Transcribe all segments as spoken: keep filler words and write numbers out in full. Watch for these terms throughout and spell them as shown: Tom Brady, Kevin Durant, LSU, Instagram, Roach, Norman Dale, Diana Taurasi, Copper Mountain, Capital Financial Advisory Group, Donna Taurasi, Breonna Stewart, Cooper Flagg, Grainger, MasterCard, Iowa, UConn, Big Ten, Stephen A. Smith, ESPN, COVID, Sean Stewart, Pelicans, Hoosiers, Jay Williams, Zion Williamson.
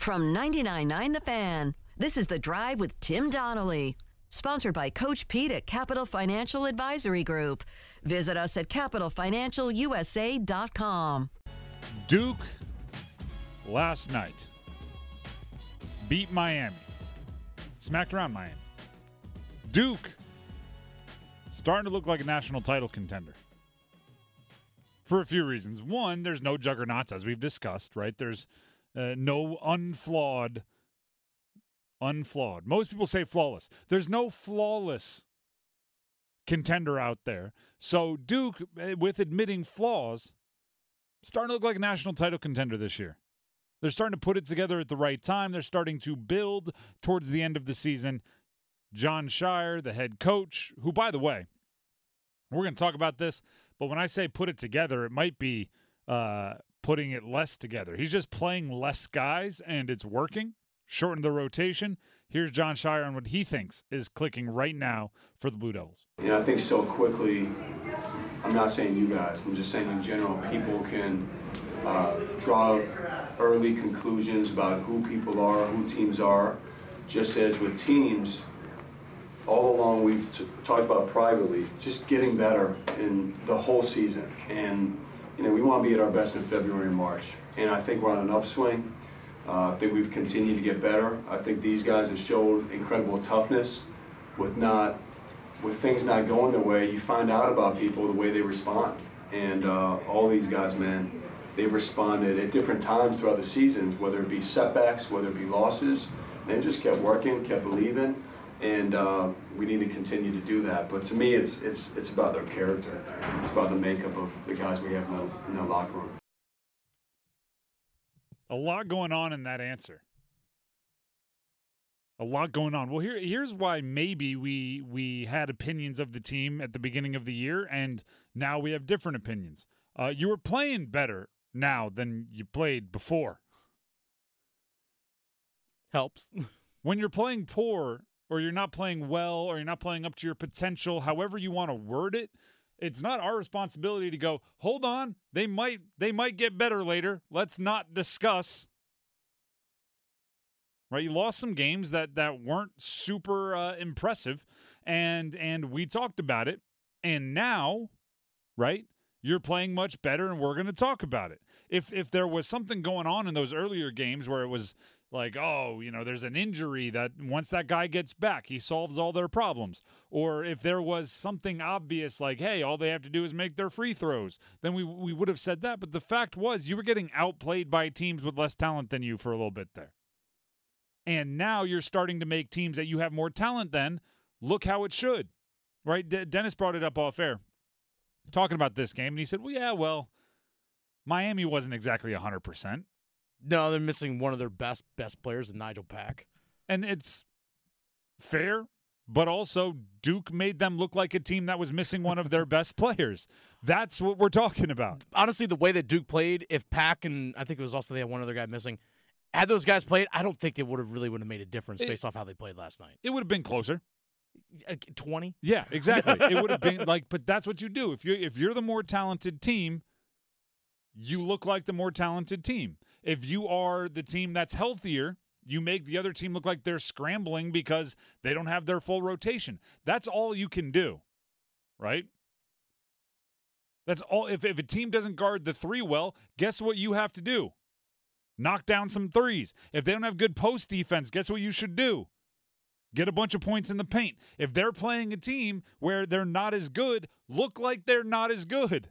from ninety-nine point nine The Fan. This is The Drive with Tim Donnelly, sponsored by Coach Pete at Capital Financial Advisory Group. Visit us at capital financial u s a dot com. Duke last night beat Miami. Smacked around Miami. Duke starting to look like a national title contender for a few reasons. One, there's no juggernauts, as we've discussed, right? There's uh, no unflawed Unflawed. Most people say flawless. There's no flawless contender out there. So Duke, with admitting flaws, starting to look like a national title contender this year. They're starting to put it together at the right time. They're starting to build towards the end of the season. Jon Scheyer, the head coach, who, by the way, we're going to talk about this, but when I say put it together, it might be uh, putting it less together. He's just playing less guys, and it's working. Shorten the rotation. Here's Jon Scheyer on what he thinks is clicking right now for the Blue Devils. You know, I think so quickly, I'm not saying you guys, I'm just saying in general, people can uh, draw early conclusions about who people are, who teams are. Just as with teams, all along we've t- talked about privately, just getting better in the whole season. And, you know, we want to be at our best in February and March. And I think we're on an upswing. Uh, I think we've continued to get better. I think these guys have showed incredible toughness. With not, with things not going their way, you find out about people the way they respond. And uh, all these guys, man, they've responded at different times throughout the seasons, whether it be setbacks, whether it be losses. They just kept working, kept believing, and uh, we need to continue to do that. But to me, it's it's it's about their character. It's about the makeup of the guys we have in the, in the locker room. A lot going on in that answer. A lot going on. Well, here, here's why maybe we we had opinions of the team at the beginning of the year, and now we have different opinions. Uh, you were playing better now than you played before. Helps. When you're playing poor, or you're not playing well, or you're not playing up to your potential, however you want to word it, it's not our responsibility to go, hold on, they might they might get better later. Let's not discuss. Right? You lost some games that, that weren't super uh, impressive, and and we talked about it. And now, right, you're playing much better, and we're going to talk about it. If if there was something going on in those earlier games where it was like, oh, you know, there's an injury that once that guy gets back, he solves all their problems. Or if there was something obvious like, hey, all they have to do is make their free throws, then we we would have said that. But the fact was you were getting outplayed by teams with less talent than you for a little bit there. And now you're starting to make teams that you have more talent than look how it should, right? D- Dennis brought it up off air talking about this game, and he said, well, yeah, well, Miami wasn't exactly one hundred percent. No, they're missing one of their best best players in Nigel Pack. And it's fair, but also Duke made them look like a team that was missing one of their best players. That's what we're talking about. Honestly, the way that Duke played, if Pack and I think it was also they had one other guy missing, had those guys played, I don't think they would have really would have made a difference it, based off how they played last night. It would have been closer. twenty? Yeah, exactly. It would have been like, but that's what you do. If you if you're the more talented team, you look like the more talented team. If you are the team that's healthier, you make the other team look like they're scrambling because they don't have their full rotation. That's all you can do, right? That's all. If, if a team doesn't guard the three well, guess what you have to do? Knock down some threes. If they don't have good post defense, guess what you should do? Get a bunch of points in the paint. If they're playing a team where they're not as good, look like they're not as good.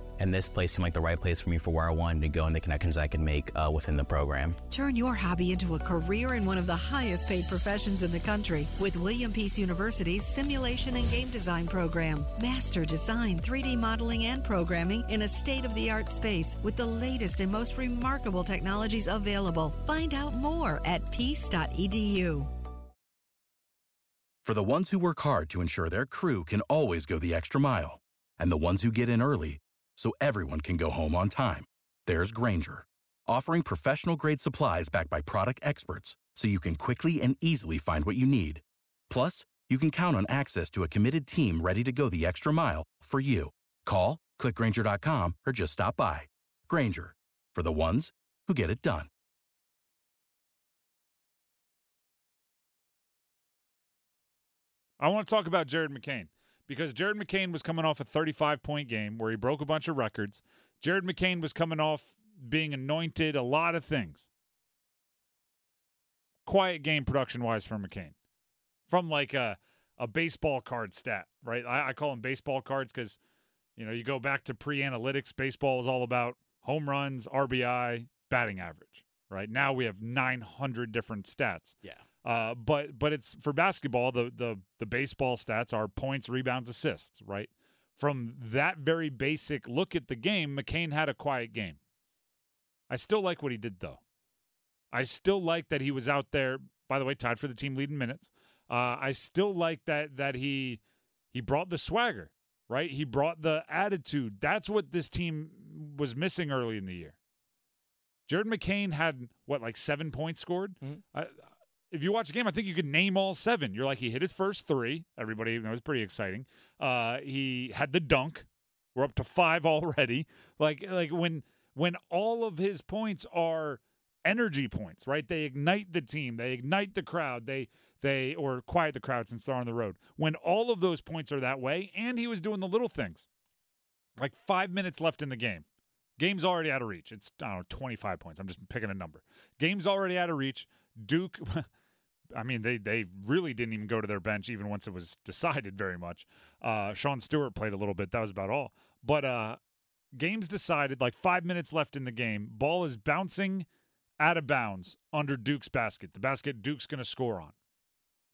And this place seemed like the right place for me for where I wanted to go and the connections I could make uh, within the program. Turn your hobby into a career in one of the highest paid professions in the country with William Peace University's Simulation and Game Design program. Master design, three D modeling, and programming in a state-of-the-art space with the latest and most remarkable technologies available. Find out more at peace dot e d u. For the ones who work hard to ensure their crew can always go the extra mile, and the ones who get in early so everyone can go home on time, there's Grainger, offering professional-grade supplies backed by product experts so you can quickly and easily find what you need. Plus, you can count on access to a committed team ready to go the extra mile for you. Call, click Grainger dot com, or just stop by. Grainger, for the ones who get it done. I want to talk about Jared McCain, because Jared McCain was coming off a thirty-five point game where he broke a bunch of records. Jared McCain was coming off being anointed a lot of things. Quiet game production-wise for McCain. From like a, a baseball card stat, right? I, I call them baseball cards because, you know, you go back to pre-analytics, baseball was all about home runs, R B I, batting average, right? Now we have nine hundred different stats. Yeah. Uh, but but it's for basketball, the, the the baseball stats are points, rebounds, assists, right? From that very basic look at the game, McCain had a quiet game. I still like what he did, though. I still like that he was out there, by the way, tied for the team lead in minutes. Uh, I still like that that he he brought the swagger, right? He brought the attitude. That's what this team was missing early in the year. Jared McCain had, what, like seven points scored? Mm-hmm. I, If you watch the game, I think you could name all seven. You're like, he hit his first three. Everybody, that was pretty exciting. Uh, he had the dunk. We're up to five already. Like, like when when all of his points are energy points, right? They ignite the team. They ignite the crowd. They they or quiet the crowd since they're on the road. When all of those points are that way, and he was doing the little things, like five minutes left in the game. Game's already out of reach. It's, I don't know, twenty-five points. I'm just picking a number. Game's already out of reach. Duke... I mean, they they really didn't even go to their bench even once it was decided very much. Uh, Sean Stewart played a little bit. That was about all. But uh, game's decided, like five minutes left in the game. Ball is bouncing out of bounds under Duke's basket, the basket Duke's going to score on.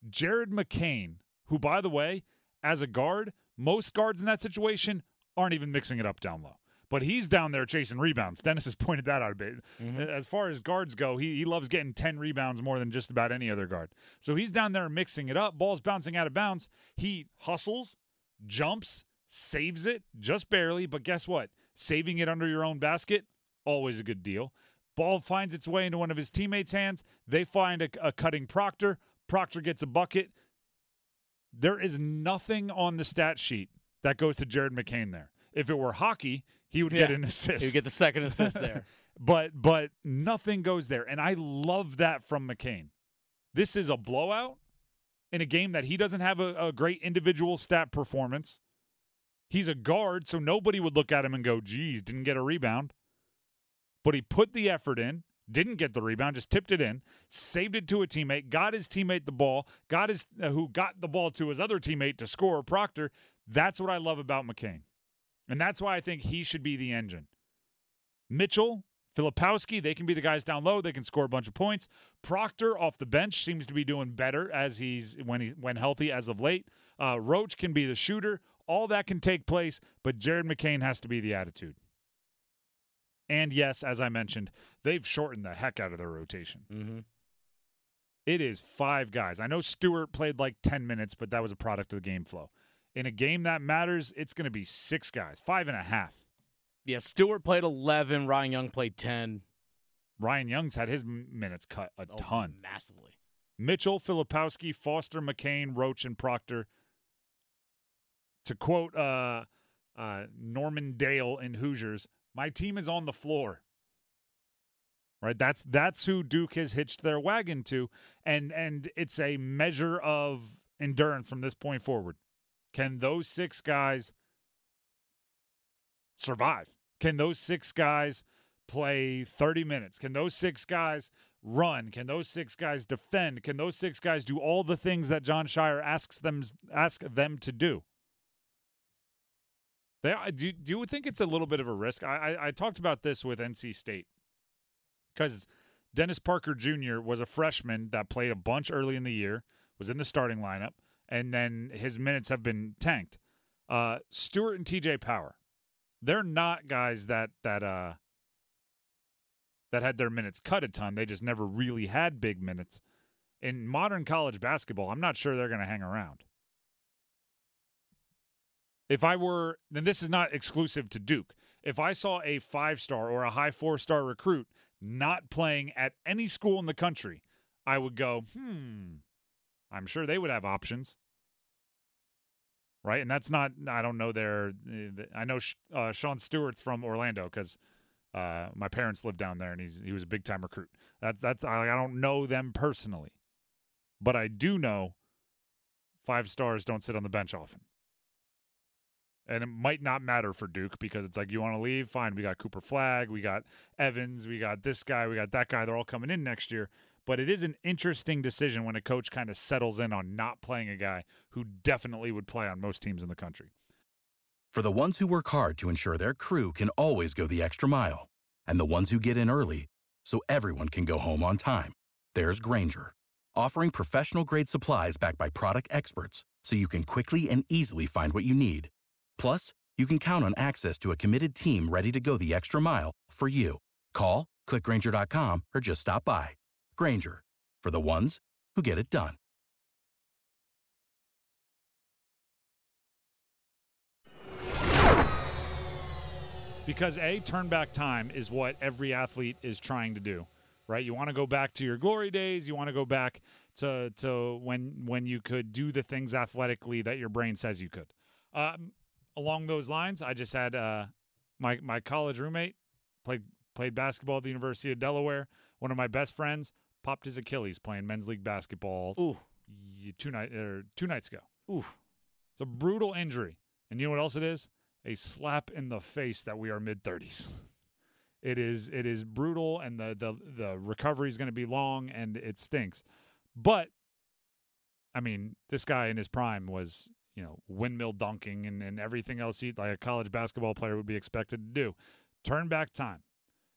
Jared McCain, who, by the way, as a guard, most guards in that situation aren't even mixing it up down low. But he's down there chasing rebounds. Dennis has pointed that out a bit. Mm-hmm. As far as guards go, he, he loves getting ten rebounds more than just about any other guard. So he's down there mixing it up. Ball's bouncing out of bounds. He hustles, jumps, saves it just barely. But guess what? Saving it under your own basket, always a good deal. Ball finds its way into one of his teammates' hands. They find a, a cutting Proctor. Proctor gets a bucket. There is nothing on the stat sheet that goes to Jared McCain there. If it were hockey, he would yeah. get an assist. He would get the second assist there. but but nothing goes there, and I love that from McCain. This is a blowout in a game that he doesn't have a, a great individual stat performance. He's a guard, so nobody would look at him and go, geez, didn't get a rebound. But he put the effort in, didn't get the rebound, just tipped it in, saved it to a teammate, got his teammate the ball, got his uh, who got the ball to his other teammate to score, Proctor. That's what I love about McCain. And that's why I think he should be the engine. Mitchell, Filipowski, they can be the guys down low. They can score a bunch of points. Proctor off the bench seems to be doing better as he's when he when healthy as of late. Uh, Roach can be the shooter. All that can take place, but Jared McCain has to be the attitude. And yes, as I mentioned, they've shortened the heck out of their rotation. Mm-hmm. It is five guys. I know Stewart played like ten minutes, but that was a product of the game flow. In a game that matters, it's going to be six guys, five and a half. Yeah, Stewart played eleven. Ryan Young played ten. Ryan Young's had his minutes cut a oh, ton. Massively. Mitchell, Filipowski, Foster, McCain, Roach, and Proctor. To quote uh, uh, Norman Dale in Hoosiers, my team is on the floor. Right? That's that's who Duke has hitched their wagon to, and and it's a measure of endurance from this point forward. Can those six guys survive? Can those six guys play thirty minutes? Can those six guys run? Can those six guys defend? Can those six guys do all the things that Jon Scheyer asks them ask them to do? They are, do, do you think it's a little bit of a risk? I, I, I talked about this with N C State because Dennis Parker Junior was a freshman that played a bunch early in the year, was in the starting lineup. And then his minutes have been tanked. Uh, Stewart and T J Power, they're not guys that that uh, that had their minutes cut a ton. They just never really had big minutes. In modern college basketball, I'm not sure they're going to hang around. If I were, then this is not exclusive to Duke. If I saw a five-star or a high four-star recruit not playing at any school in the country, I would go, hmm. I'm sure they would have options. right? And that's not – I don't know their – I know uh, Sean Stewart's from Orlando because uh, my parents lived down there, and he's he was a big-time recruit. That, that's I, I don't know them personally. But I do know five stars don't sit on the bench often. And it might not matter for Duke because it's like, you want to leave? Fine, we got Cooper Flagg, we got Evans, we got this guy, we got that guy. They're all coming in next year. But it is an interesting decision when a coach kind of settles in on not playing a guy who definitely would play on most teams in the country. For the ones who work hard to ensure their crew can always go the extra mile, and the ones who get in early so everyone can go home on time, there's Grainger, offering professional-grade supplies backed by product experts so you can quickly and easily find what you need. Plus, you can count on access to a committed team ready to go the extra mile for you. Call, click Grainger dot com, or just stop by. Grainger, for the ones who get it done. Because A, turn back time is what every athlete is trying to do, right? You want to go back to your glory days. You want to go back to to when when you could do the things athletically that your brain says you could. Um, along those lines, I just had uh, my my college roommate played played basketball at the University of Delaware. One of my best friends popped his Achilles playing men's league basketball Ooh. two night or two nights ago. Ooh. It's a brutal injury. And you know what else it is? A slap in the face that we are mid thirties. It is it is brutal, and the the, the recovery is going to be long, and it stinks. But, I mean, this guy in his prime was, you know, windmill dunking and, and everything else he, like a college basketball player would be expected to do. Turn back time.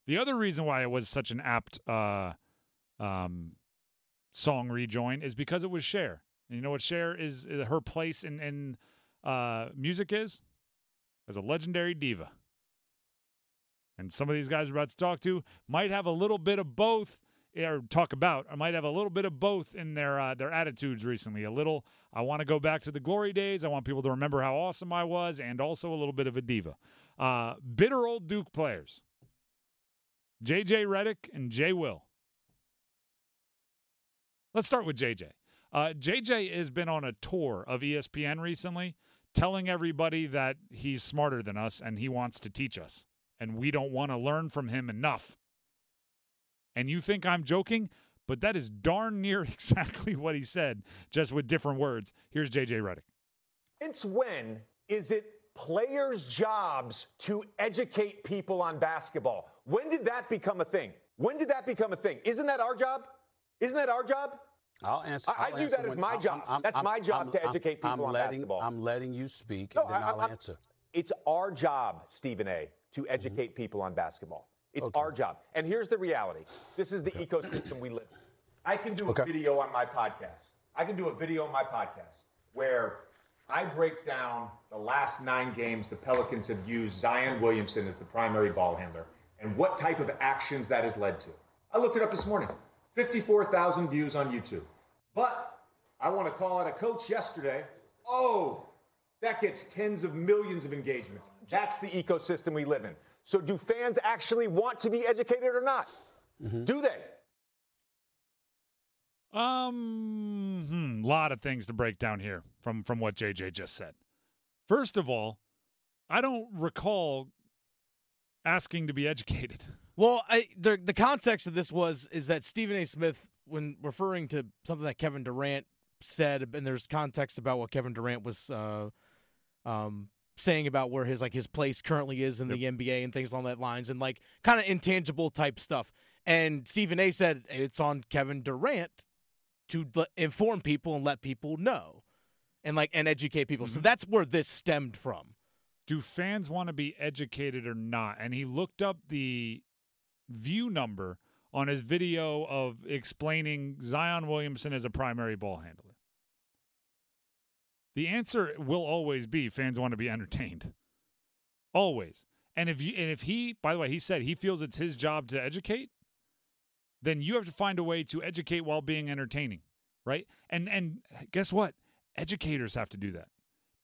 The other reason why it was such an apt uh, um, song rejoin is because it was Cher. And you know what Cher is, her place in, in uh, music is? As a legendary diva. And some of these guys we're about to talk to might have a little bit of both, or talk about, or might have a little bit of both in their uh, their attitudes recently. A little, I want to go back to the glory days. I want people to remember how awesome I was, and also a little bit of a diva. Uh, bitter old Duke players. J J Redick and J. Will. Let's start with J J. Uh, J J has been on a tour of E S P N recently, telling everybody that he's smarter than us and he wants to teach us, and we don't want to learn from him enough. And you think I'm joking, but that is darn near exactly what he said, just with different words. Here's J J Redick. Since when is it players' jobs to educate people on basketball? When did that become a thing? When did that become a thing? Isn't that our job? Isn't that our job? I'll answer. I, I'll I do answer that as my I'm, job. I'm, That's I'm, my job I'm, to educate I'm, people I'm on letting, basketball. I'm letting you speak, and no, then I, I'll I'm, answer. It's our job, Stephen A., to educate mm-hmm. people on basketball. It's okay. our job. And here's the reality. This is the okay. ecosystem we live in. I can do okay. a video on my podcast. I can do a video on my podcast where I break down the last nine games the Pelicans have used Zion Williamson as the primary ball handler and what type of actions that has led to. I looked it up this morning. fifty-four thousand views on YouTube. But I want to call out a coach yesterday. Oh, that gets tens of millions of engagements. That's the ecosystem we live in. So do fans actually want to be educated or not? Mm-hmm. Do they? Um, hmm, lot of things to break down here from, from what J J just said. First of all, I don't recall asking to be educated. Well, I, the the context of this was is that Stephen A. Smith, when referring to something that Kevin Durant said, and there's context about what Kevin Durant was uh, um, saying about where his like his place currently is in yep. the N B A and things along that lines, and like kind of intangible type stuff. And Stephen A. said it's on Kevin Durant to le- inform people and let people know, and like and educate people. Mm-hmm. So that's where this stemmed from. Do fans want to be educated or not? And he looked up the view number on his video of explaining Zion Williamson as a primary ball handler. The answer will always be fans want to be entertained. Always. And if you and if he, by the way, he said he feels it's his job to educate, then you have to find a way to educate while being entertaining, right? And and guess what? Educators have to do that.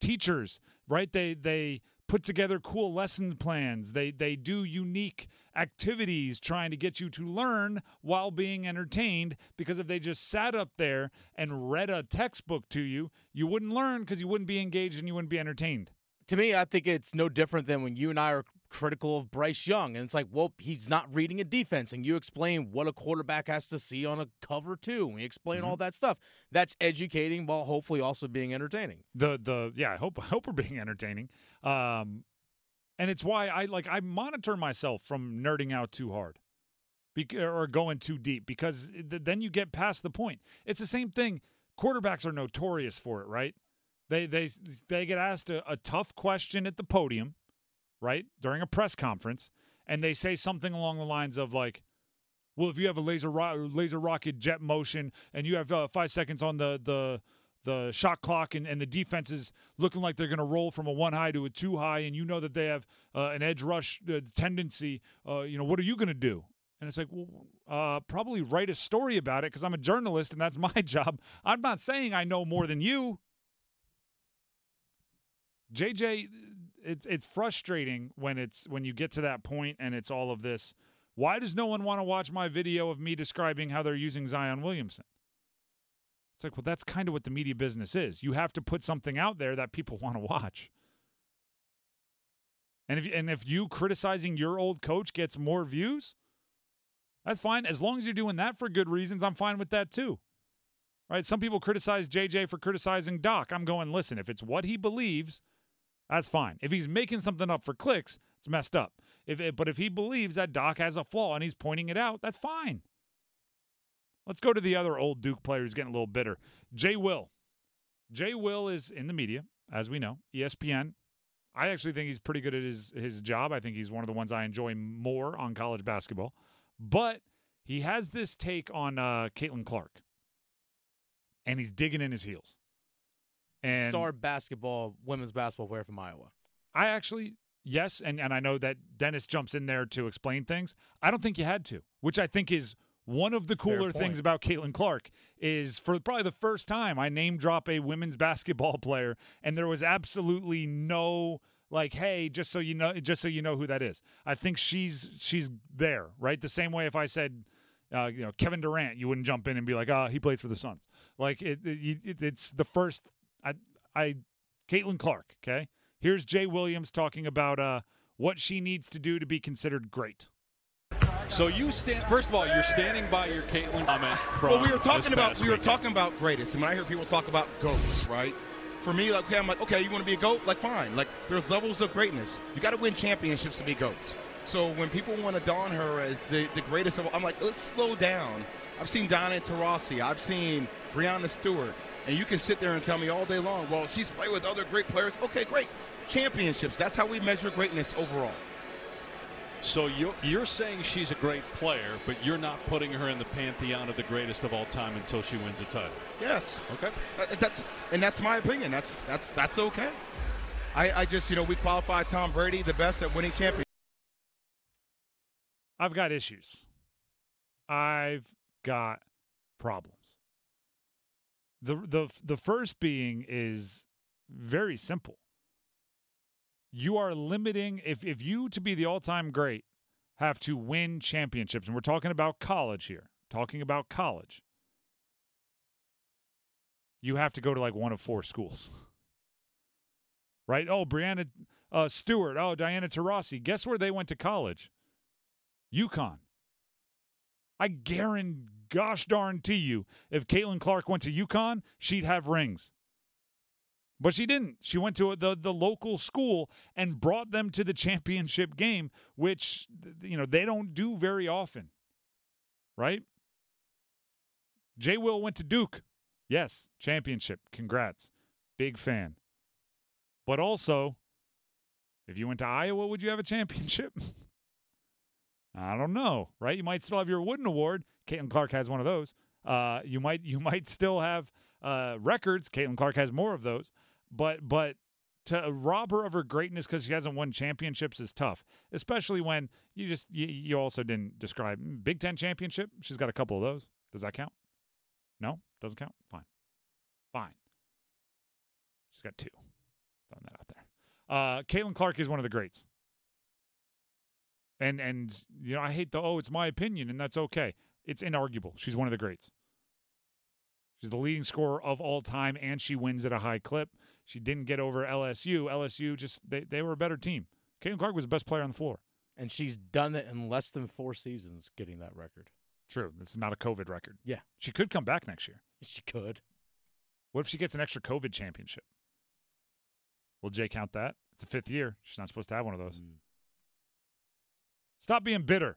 Teachers, right? They they put together cool lesson plans. They they do unique activities trying to get you to learn while being entertained, because if they just sat up there and read a textbook to you, you wouldn't learn because you wouldn't be engaged and you wouldn't be entertained. To me, I think it's no different than when you and I are critical of Bryce Young. And it's like, well, he's not reading a defense. And you explain what a quarterback has to see on a cover two. We explain mm-hmm. all that stuff. That's educating while hopefully also being entertaining. The the Yeah, I hope, I hope we're being entertaining. Um, and it's why I like I monitor myself from nerding out too hard bec- or going too deep, because th- then you get past the point. It's the same thing. Quarterbacks are notorious for it, right? They they they get asked a, a tough question at the podium, right, during a press conference, and they say something along the lines of like, well, if you have a laser ro- laser rocket jet motion and you have uh, five seconds on the the, the shot clock and, and the defense is looking like they're going to roll from a one high to a two high and you know that they have uh, an edge rush uh, tendency, uh, you know, what are you going to do? And it's like, well, uh, probably write a story about it because I'm a journalist and that's my job. I'm not saying I know more than you. J J, it's it's frustrating when it's when you get to that point and it's all of this. Why does no one want to watch my video of me describing how they're using Zion Williamson? It's like, well, that's kind of what the media business is. You have to put something out there that people want to watch. And if and if you criticizing your old coach gets more views, that's fine. As long as you're doing that for good reasons, I'm fine with that too. Right? Some people criticize J J for criticizing Doc. I'm going, listen, if it's what he believes, that's fine. If he's making something up for clicks, it's messed up. If it, but if he believes that Doc has a flaw and he's pointing it out, that's fine. Let's go to the other old Duke player who's getting a little bitter. Jay Will. Jay Will is in the media, as we know, E S P N. I actually think he's pretty good at his, his job. I think he's one of the ones I enjoy more on college basketball. But he has this take on uh, Caitlin Clark, and he's digging in his heels. And star basketball, women's basketball player from Iowa. I actually, yes, and, and I know that Dennis jumps in there to explain things. I don't think you had to, which I think is one of the cooler things about Caitlin Clark is for probably the first time I name drop a women's basketball player, and there was absolutely no like, hey, just so you know, just so you know who that is. I think she's she's there, right? The same way if I said, Uh, you know, Kevin Durant, you wouldn't jump in and be like, oh, he plays for the Suns. Like, it, it, it, it's the first I, I, Caitlin Clark, okay? Here's Jay Williams talking about uh, what she needs to do to be considered great. So you stand, first of all, you're standing by your Caitlin comment from well, we were talking about, we were talking about greatest. And when I hear people talk about GOATs, right? For me, like, okay, I'm like, okay, you want to be a GOAT? Like, fine. Like, there's levels of greatness. You got to win championships to be GOATs. So when people want to don her as the, the greatest of all, I'm like, let's slow down. I've seen Donna Taurasi. I've seen Breonna Stewart. And you can sit there and tell me all day long, well, she's played with other great players. Okay, great. Championships. That's how we measure greatness overall. So you're, you're saying she's a great player, but you're not putting her in the pantheon of the greatest of all time until she wins a title. Yes. Okay. That's, and that's my opinion. That's, that's, that's okay. I, I just, you know, we qualify Tom Brady the best at winning championships. I've got issues. I've got problems. The the the first being is very simple. You are limiting, if, if you to be the all-time great have to win championships, and we're talking about college here, talking about college, you have to go to like one of four schools. Right? Oh, Breonna uh, Stewart. Oh, Diana Taurasi. Guess where they went to college? UConn. I guarantee, gosh darn to you, if Caitlin Clark went to UConn, she'd have rings. But she didn't. She went to the, the local school and brought them to the championship game, which, you know, they don't do very often. Right? J. Will went to Duke. Yes, championship. Congrats. Big fan. But also, if you went to Iowa, would you have a championship? I don't know, right? You might still have your Wooden Award. Caitlin Clark has one of those. Uh, you might you might still have uh, records. Caitlin Clark has more of those. But but to rob her of her greatness because she hasn't won championships is tough, especially when you just you, you also didn't describe Big Ten championship. She's got a couple of those. Does that count? No, doesn't count. Fine, fine. She's got two. Throwing that out there. Uh, Caitlin Clark is one of the greats. And, and you know, I hate the, oh, it's my opinion, and that's okay. It's inarguable. She's one of the greats. She's the leading scorer of all time, and she wins at a high clip. She didn't get over L S U. L S U, just they, they were a better team. Caitlin Clark was the best player on the floor. And she's done it in less than four seasons getting that record. True. This is not a COVID record. Yeah. She could come back next year. She could. What if she gets an extra COVID championship? Will Jay count that? It's the fifth year. She's not supposed to have one of those. Mm. Stop being bitter.